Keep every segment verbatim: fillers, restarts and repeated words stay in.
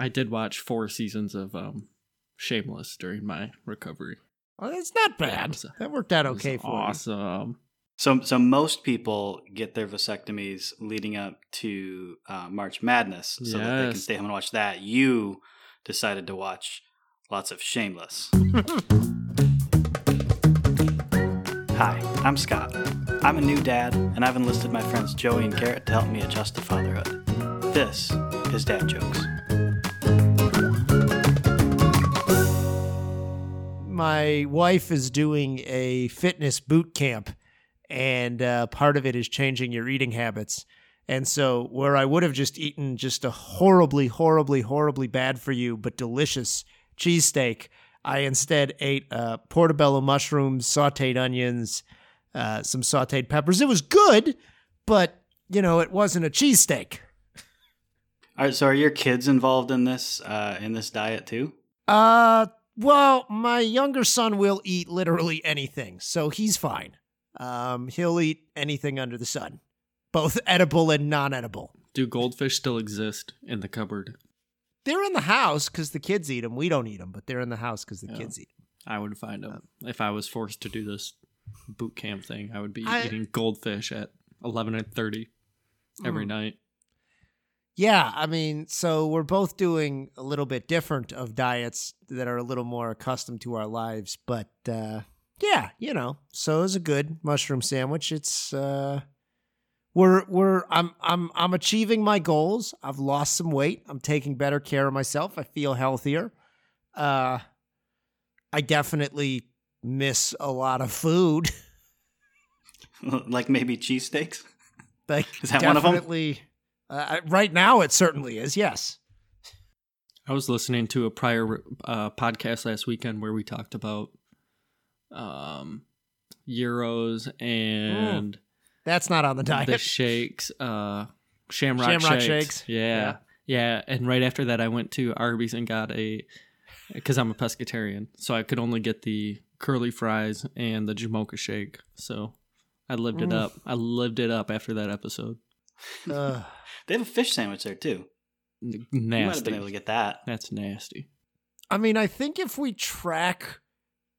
I did watch four seasons of um, Shameless during my recovery. Oh, that's not bad. Yeah, a, that worked out okay for awesome. you. Awesome. So, so most people get their vasectomies leading up to uh, March Madness so yes. that they can stay home and watch that. You decided to watch lots of Shameless. Hi, I'm Scott. I'm a new dad, and I've enlisted my friends Joey and Garrett to help me adjust to fatherhood. This is Dad Jokes. My wife is doing a fitness boot camp, and uh, part of it is changing your eating habits. And so where I would have just eaten just a horribly, horribly, horribly bad for you, but delicious cheesesteak, I instead ate uh, portobello mushrooms, sauteed onions, uh, some sauteed peppers. It was good, but, you know, it wasn't a cheesesteak. All right, so are your kids involved in this, uh, in this diet too? Uh... Well, my younger son will eat literally anything, so he's fine. Um, he'll eat anything under the sun, both edible and non-edible. Do goldfish still exist in the cupboard? They're in the house because the kids eat them. We don't eat them, but they're in the house because the yeah, kids eat them. I would find them. Um, if I was forced to do this boot camp thing, I would be I, eating goldfish at eleven thirty every mm. night. Yeah, I mean, so we're both doing a little bit different of diets that are a little more accustomed to our lives, but uh, yeah, you know, so it was a good mushroom sandwich. It's uh, we're we're I'm I'm I'm achieving my goals. I've lost some weight. I'm taking better care of myself. I feel healthier. Uh, I definitely miss a lot of food, like maybe cheesesteaks. Like is that one of them? Uh, right now, it certainly is, yes. I was listening to a prior uh, podcast last weekend where we talked about um, gyros and... Mm. That's not on the diet. The shakes, uh, shamrock, shamrock shakes. shakes. Yeah. yeah, yeah. And right after that, I went to Arby's and got a... Because I'm a pescatarian, so I could only get the curly fries and the Jamocha shake. So I lived mm. it up. I lived it up after that episode. Uh, they have a fish sandwich there too. Nasty. You might have been able to get that. That's nasty. I mean, I think if we track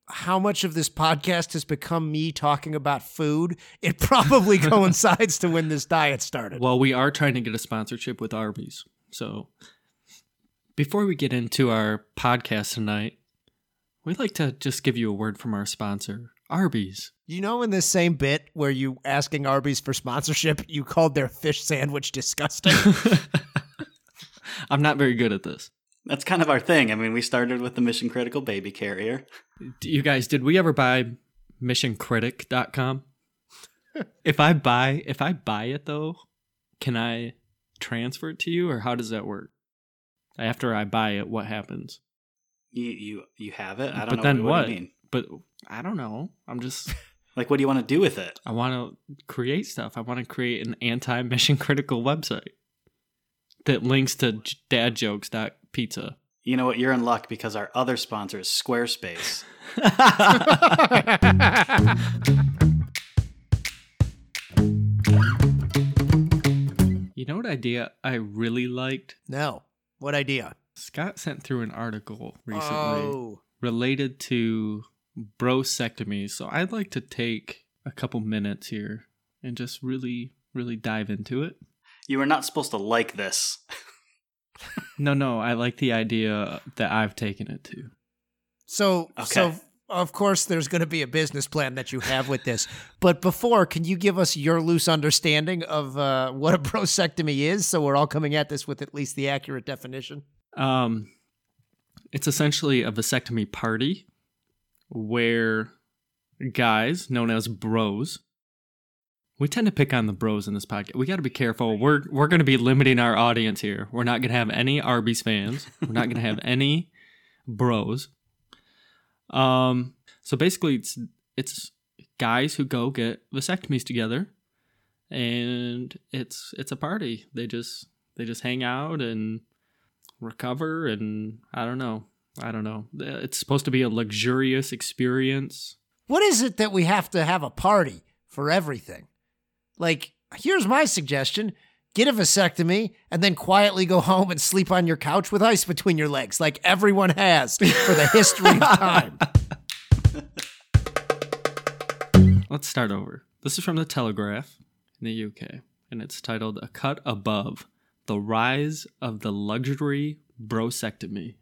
how much of this podcast has become me talking about food, it probably coincides to when this diet started. Well, we are trying to get a sponsorship with Arby's. So before we get into our podcast tonight, we'd like to just give you a word from our sponsor, Arby's. You know, in this same bit where you asking Arby's for sponsorship, you called their fish sandwich disgusting. I'm not very good at this. That's kind of our thing. I mean, we started with the Mission Critical baby carrier. You guys, did we ever buy mission critic dot com? If I buy, if I buy it though, can I transfer it to you, or how does that work? After I buy it, what happens? You you, you have it. I don't but know then what, what you mean. But I don't know. I'm just like, what do you want to do with it? I want to create stuff. I want to create an anti-Mission Critical website that links to dad jokes dot pizza. You know what? You're in luck because our other sponsor is Squarespace. You know what idea I really liked? No. What idea? Scott sent through an article recently oh. related to brosectomy. So I'd like to take a couple minutes here and just really, really dive into it. You are not supposed to like this. no, no, I like the idea that I've taken it to. So, okay. so of course, there's going to be a business plan that you have with this. But before, can you give us your loose understanding of uh, what a brosectomy is? So we're all coming at this with at least the accurate definition. Um, it's essentially a vasectomy party, where guys, known as bros, we tend to pick on the bros in this podcast. We got to be careful. We're we're going to be limiting our audience here. We're not going to have any Arby's fans. We're not going to have any bros. Um. So basically, it's it's guys who go get vasectomies together, and it's it's a party. They just they just hang out and recover, and I don't know. I don't know. It's supposed to be a luxurious experience. What is it that we have to have a party for everything? Like, here's my suggestion. get a vasectomy, and then quietly go home and sleep on your couch with ice between your legs, like everyone has for the history of time. Let's start over. This is from The Telegraph in the U K, and it's titled A Cut Above, The Rise of the Luxury Brosectomy.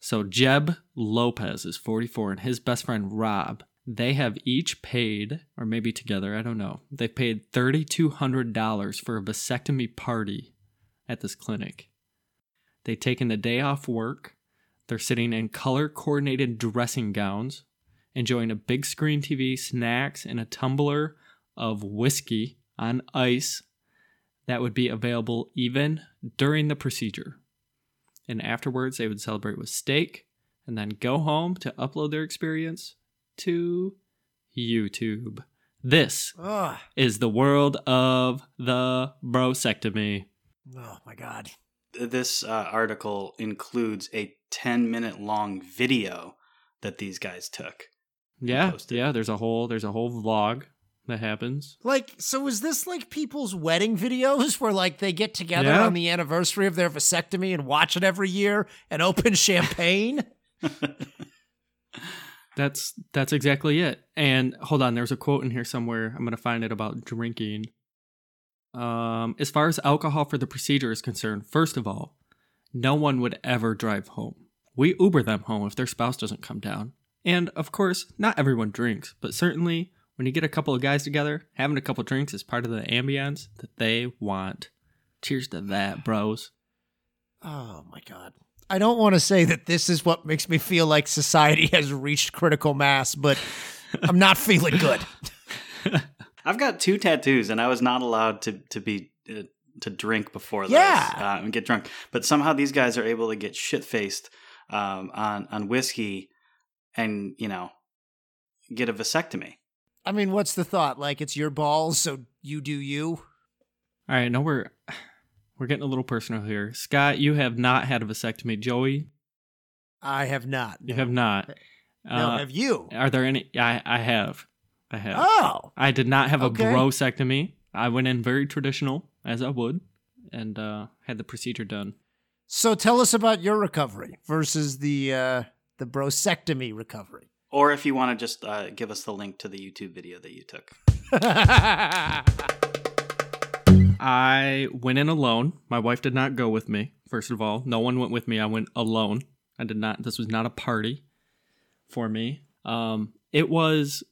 So Jeb Lopez is forty-four, and his best friend Rob, they have each paid, or maybe together, I don't know, they paid three thousand two hundred dollars for a vasectomy party at this clinic. They've taken the day off work. They're sitting in color-coordinated dressing gowns, enjoying a big screen T V, snacks, and a tumbler of whiskey on ice that would be available even during the procedure. And afterwards, they would celebrate with steak and then go home to upload their experience to YouTube. This Ugh. is the world of the brosectomy. Oh, my God. This uh, article includes a ten-minute long video that these guys took. Yeah, yeah, there's a whole there's a whole vlog that happens. Like, so is this like people's wedding videos where like they get together yeah. on the anniversary of their vasectomy and watch it every year and open champagne? That's that's exactly it. And hold on, there's a quote in here somewhere. I'm going to find it about drinking. Um, as far as alcohol for the procedure is concerned, first of all, no one would ever drive home. We Uber them home if their spouse doesn't come down. And, of course, not everyone drinks, but certainly when you get a couple of guys together, having a couple of drinks is part of the ambience that they want. Cheers to that, bros. Oh, my God. I don't want to say that this is what makes me feel like society has reached critical mass, but I'm not feeling good. I've got two tattoos, and I was not allowed to, to be... Uh, to drink before this yeah. uh, and get drunk. But somehow these guys are able to get shit-faced um, on, on whiskey and, you know, get a vasectomy. I mean, what's the thought? Like, it's your balls, so you do you? All right, no, we're we're getting a little personal here. Scott, you have not had a vasectomy. Joey? I have not. You no. have not. No, uh, have you? Are there any? I, I have. I have. Oh! I did not have okay. a brosectomy. I went in very traditional, as I would, and uh, had the procedure done. So tell us about your recovery versus the uh, the brosectomy recovery. Or if you want to just uh, give us the link to the YouTube video that you took. I went in alone. My wife did not go with me, first of all. No one went with me. I went alone. I did not. This was not a party for me. Um, it was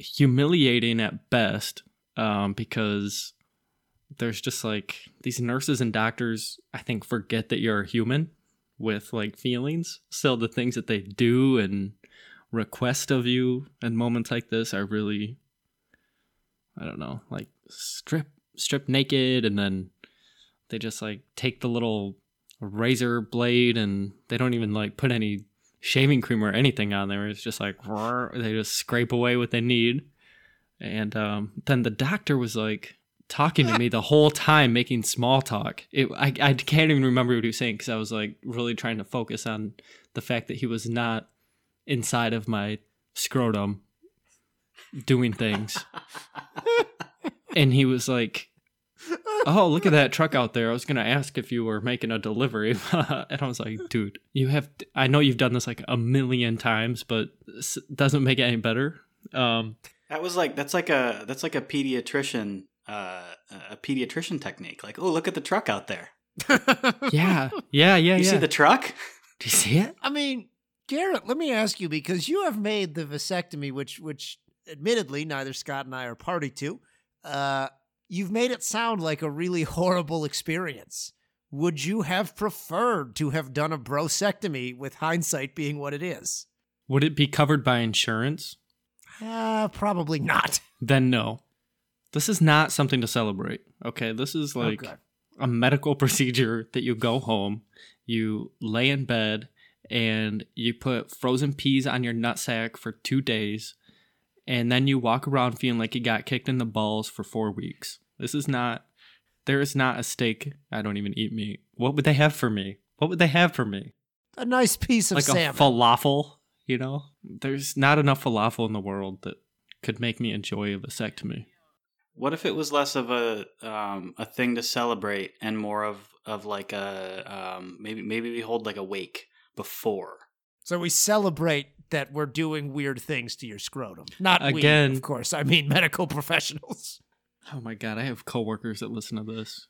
humiliating at best. Um, because there's just like these nurses and doctors, I think, forget that you're a human with like feelings. So the things that they do and request of you in moments like this are really, I don't know, like strip, strip naked. And then they just like take the little razor blade and they don't even like put any shaving cream or anything on there. It's just like, they just scrape away what they need. And um, then the doctor was like talking to me the whole time, making small talk. It, I, I can't even remember what he was saying because I was like really trying to focus on the fact that he was not inside of my scrotum doing things. And he was like, oh, look at that truck out there. I was going to ask if you were making a delivery. And I was like, dude, you have, t- I know you've done this like a million times, but this doesn't make it any better. Um, That was like that's like a that's like a pediatrician uh, a pediatrician technique. Like, oh, look at the truck out there. yeah, yeah, yeah. You yeah. see the truck? Do you see it? I mean, Garrett, let me ask you, because you have made the vasectomy, which which admittedly neither Scott and I are party to. Uh, you've made it sound like a really horrible experience. Would you have preferred to have done a brosectomy, with hindsight being what it is? Would it be covered by insurance? Uh, probably not. Then no. This is not something to celebrate, okay? This is like okay. a medical procedure that you go home, you lay in bed, and you put frozen peas on your nutsack for two days, and then you walk around feeling like you got kicked in the balls for four weeks. This is not... There is not a steak. I don't even eat meat. What would they have for me? What would they have for me? A nice piece of like salmon. Like a falafel. You know, there's not enough falafel in the world that could make me enjoy a vasectomy. What if it was less of a um, a thing to celebrate and more of, of like a um, maybe maybe we hold like a wake before? So we celebrate that we're doing weird things to your scrotum. Not again, we, of course. I mean medical professionals. Oh my God, I have coworkers that listen to this.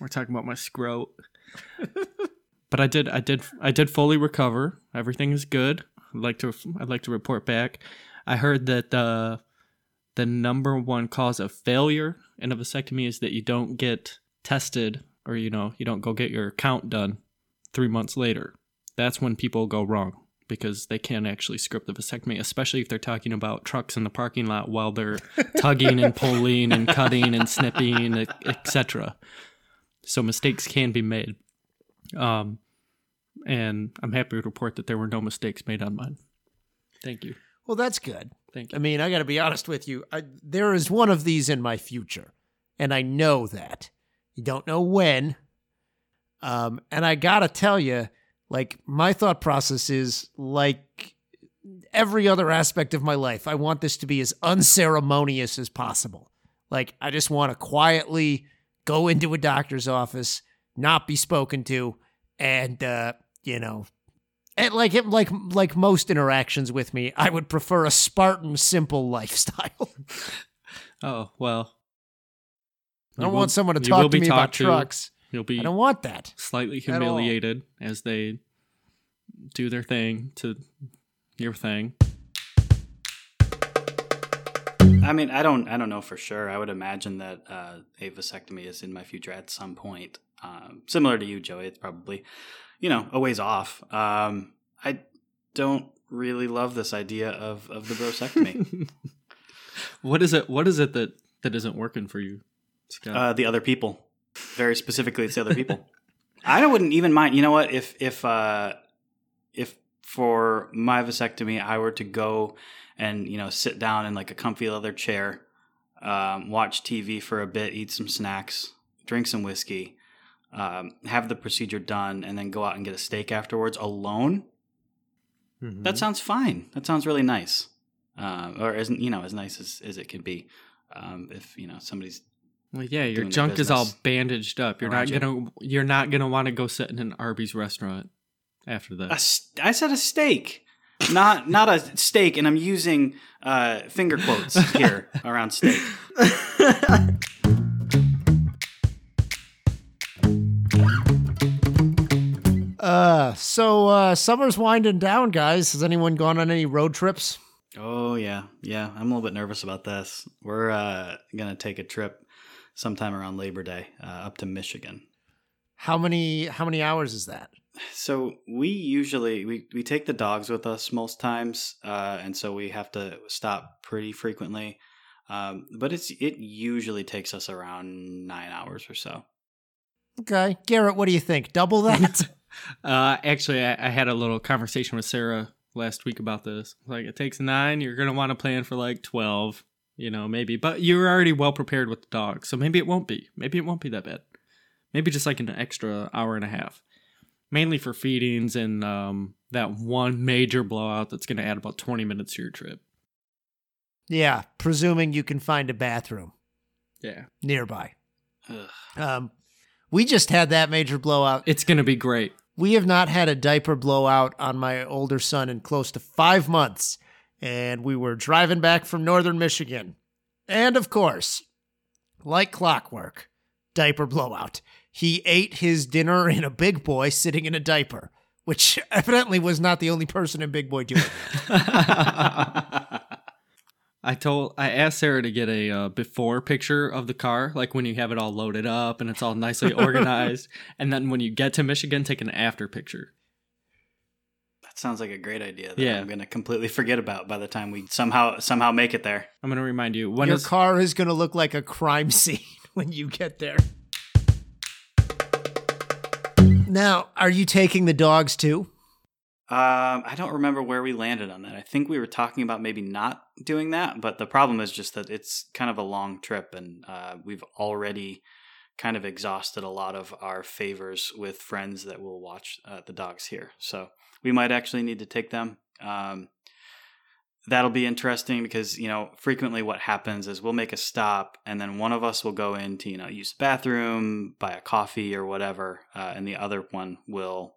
We're talking about my scrot. But I did, I did, I did fully recover. Everything is good. I'd like to, I'd like to report back. I heard that uh, the number one cause of failure in a vasectomy is that you don't get tested, or you know, you don't go get your count done three months later. That's when people go wrong because they can't actually script the vasectomy, especially if they're talking about trucks in the parking lot while they're tugging and pulling and cutting and snipping, et cetera. So mistakes can be made. Um, and I'm happy to report that there were no mistakes made on mine. Thank you. Well, that's good. Thank you. I mean, I got to be honest with you. I, there is one of these in my future, and I know that. You don't know when. Um, and I got to tell you, like, my thought process is like every other aspect of my life. I want this to be as unceremonious as possible. Like, I just want to quietly go into a doctor's office, not be spoken to, and, uh, you know, and like it, like like most interactions with me, I would prefer a Spartan, simple lifestyle. Oh, well. I don't will, want someone to talk to me about to, trucks. You'll be I don't want that. Slightly humiliated as they do their thing to your thing. I mean, I don't, I don't know for sure. I would imagine that uh, a vasectomy is in my future at some point. Um, similar to you, Joey, it's probably, you know, a ways off. Um, I don't really love this idea of, of the brosectomy. What is it? What is it that, that isn't working for you, Scott? Uh, the other people. Very specifically, it's the other people. I wouldn't even mind. You know what? If if uh, if for my vasectomy, I were to go and, you know, sit down in like a comfy leather chair, um, watch T V for a bit, eat some snacks, drink some whiskey. Um, have the procedure done and then go out and get a steak afterwards alone. Mm-hmm. That sounds fine. That sounds really nice. Um, or as, you know, as nice as, as it can be. Um, if, you know, somebody's. Well, yeah, your junk is all bandaged up. You're not going to, you're not going to want to go sit in an Arby's restaurant after that. St- I said a steak, not, not a steak. And I'm using, uh, finger quotes here around steak. Uh, so uh, summer's winding down, guys. Has anyone gone on any road trips? Oh, yeah. Yeah, I'm a little bit nervous about this. We're uh, going to take a trip sometime around Labor Day uh, up to Michigan. How many How many hours is that? So we usually, we, we take the dogs with us most times, uh, and so we have to stop pretty frequently. Um, but it's it usually takes us around nine hours or so. Okay. Garrett, what do you think? Double that? Uh, actually, I, I had a little conversation with Sarah last week about this. Like, it takes nine. You're going to want to plan for like twelve, you know, maybe. But you're already well prepared with the dog. So maybe it won't be. Maybe it won't be that bad. Maybe just like an extra hour and a half. Mainly for feedings and um, that one major blowout that's going to add about twenty minutes to your trip. Yeah, presuming you can find a bathroom. Yeah. Nearby. Ugh. Um, we just had that major blowout. It's going to be great. We have not had a diaper blowout on my older son in close to five months, and we were driving back from northern Michigan. And, of course, like clockwork, diaper blowout. He ate his dinner in a Big Boy sitting in a diaper, which evidently was not the only person in Big Boy doing that. I told, I asked Sarah to get a uh, before picture of the car, like when you have it all loaded up and it's all nicely organized. And then when you get to Michigan, take an after picture. That sounds like a great idea that yeah. I'm going to completely forget about by the time we somehow somehow make it there. I'm going to remind you. When Your is- car is going to look like a crime scene when you get there. Now, are you taking the dogs too? Um, I don't remember where we landed on that. I think we were talking about maybe not doing that, but the problem is just that it's kind of a long trip, and uh, we've already kind of exhausted a lot of our favors with friends that will watch uh, the dogs here. So we might actually need to take them. Um, that'll be interesting because, you know, frequently what happens is we'll make a stop and then one of us will go in to, you know, use the bathroom, buy a coffee or whatever. Uh, and the other one will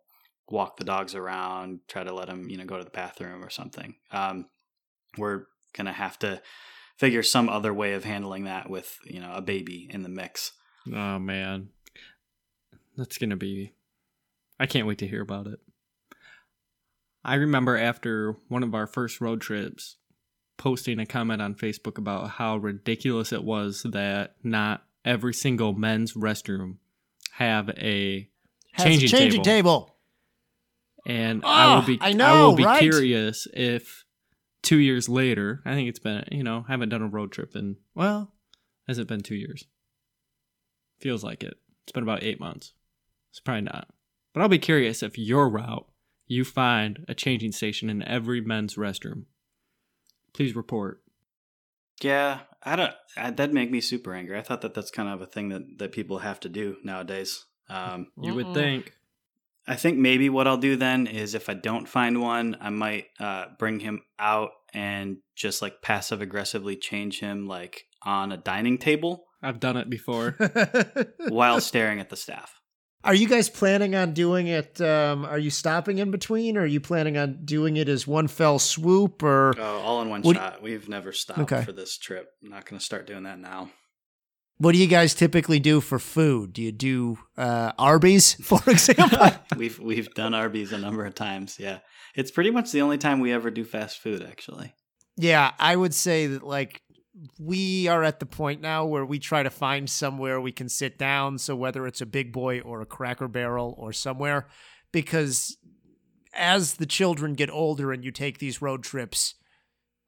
walk the dogs around, try to let them, you know, go to the bathroom or something. Um, we're going to have to figure some other way of handling that with, you know, a baby in the mix. Oh, man. That's going to be, I can't wait to hear about it. I remember after one of our first road trips posting a comment on Facebook about how ridiculous it was that not every single men's restroom have a changing, a changing table. table. And oh, I will be, I know, I will be right? curious if two years later, I think it's been, you know, I haven't done a road trip in, well, has it been two years? Feels like it. It's been about eight months. It's probably not. But I'll be curious if your route, you find a changing station in every men's restroom. Please report. Yeah, I don't. I, that'd make me super angry. I thought that that's kind of a thing that, that people have to do nowadays. Um, you would think. I think maybe what I'll do then is if I don't find one, I might uh, bring him out and just like passive aggressively change him like on a dining table. I've done it before. While staring at the staff. Are you guys planning on doing it? Um, are you stopping in between? Or are you planning on doing it as one fell swoop? Or oh, all in one what shot. You... We've never stopped okay. for this trip. I'm not going to start doing that now. What do you guys typically do for food? Do you do uh, Arby's, for example? we've we've done Arby's a number of times. Yeah, it's pretty much the only time we ever do fast food, actually. Yeah, I would say that like. We are at the point now where we try to find somewhere we can sit down. So whether it's a Big Boy or a Cracker Barrel or somewhere, because as the children get older and you take these road trips,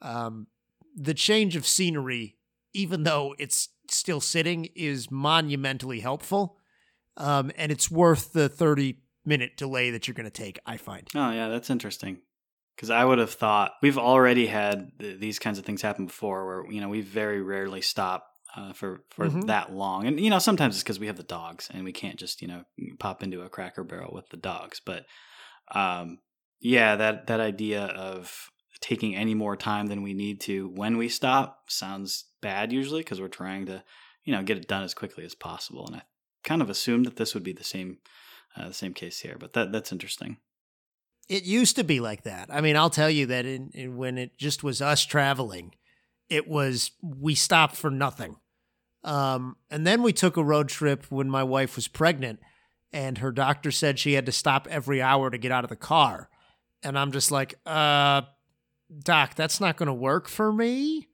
um, the change of scenery, even though it's still sitting, is monumentally helpful. Um, and it's worth the thirty minute delay that you're going to take, I find. Oh, yeah, that's interesting. Because I would have thought we've already had th- these kinds of things happen before where, you know, we very rarely stop uh, for, for mm-hmm. that long. And, you know, sometimes it's because we have the dogs and we can't just, you know, pop into a Cracker Barrel with the dogs. But, um, yeah, that, that idea of taking any more time than we need to when we stop sounds bad usually because we're trying to, you know, get it done as quickly as possible. And I kind of assumed that this would be the same uh, the same case here. But that that's interesting. It used to be like that. I mean, I'll tell you that in, in when it just was us traveling, it was, we stopped for nothing. Um, and then we took a road trip when my wife was pregnant and her doctor said she had to stop every hour to get out of the car. And I'm just like, uh, doc, that's not going to work for me.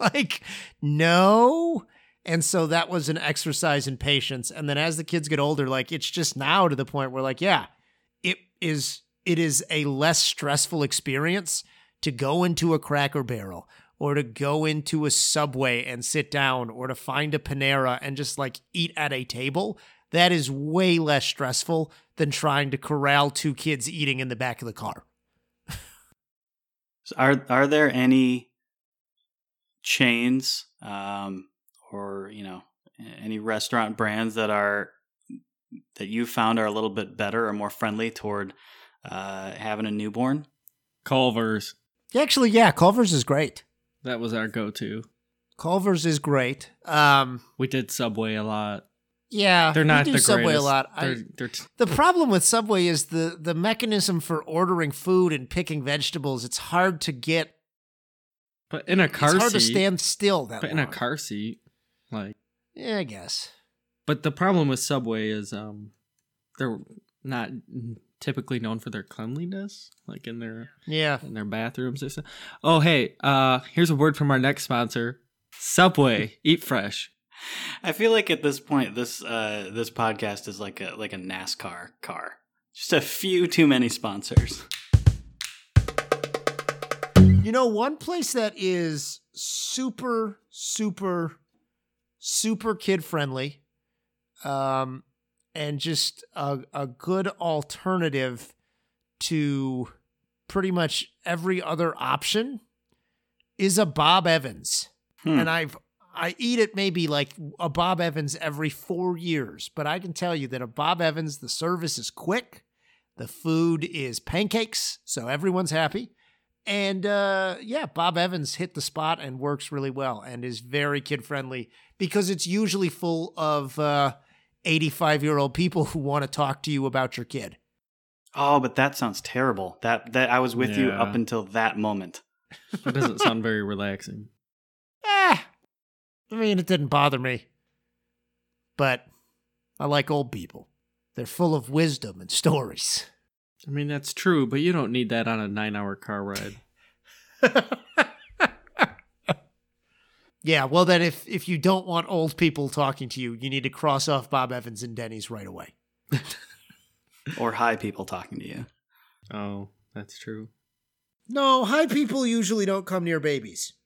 Like, no. And so that was an exercise in patience. And then as the kids get older, like it's just now to the point where like, yeah, is it is a less stressful experience to go into a Cracker Barrel or to go into a Subway and sit down or to find a Panera and just like eat at a table. That is way less stressful than trying to corral two kids eating in the back of the car. So are are there any chains um, or, you know, any restaurant brands that are that you found are a little bit better or more friendly toward uh, having a newborn? Culver's. Actually, yeah, Culver's is great. That was our go-to. Culver's is great. Um, we did Subway a lot. Yeah, they're not we do the Subway greatest. a lot. They're, they're t- the problem with Subway is the the mechanism for ordering food and picking vegetables. It's hard to get. But in a car, it's seat, hard to stand still. That but long. in a car seat, like yeah, I guess. But the problem with Subway is um, they're not typically known for their cleanliness, like in their yeah in their bathrooms or stuff. Oh, hey, uh, here's a word from our next sponsor, Subway. Eat fresh. I feel like at this point, this uh, this podcast is like a like a NASCAR car. Just a few too many sponsors. You know, one place that is super, super, super kid friendly. Um, and just a, a good alternative to pretty much every other option is a Bob Evans. Hmm. And I've, I eat it maybe like a Bob Evans every four years, but I can tell you that a Bob Evans, the service is quick. The food is pancakes. So everyone's happy. And uh, yeah, Bob Evans hit the spot and works really well and is very kid-friendly because it's usually full of uh, eighty-five-year-old people who want to talk to you about your kid. Oh, but that sounds terrible. That that I was with yeah. you up until that moment. That doesn't sound very relaxing. Eh, I mean, it didn't bother me. But I like old people. They're full of wisdom and stories. I mean, that's true, but you don't need that on a nine-hour car ride. Yeah, well then, if, if you don't want old people talking to you, you need to cross off Bob Evans and Denny's right away. Or high people talking to you. Oh, that's true. No, high people usually don't come near babies.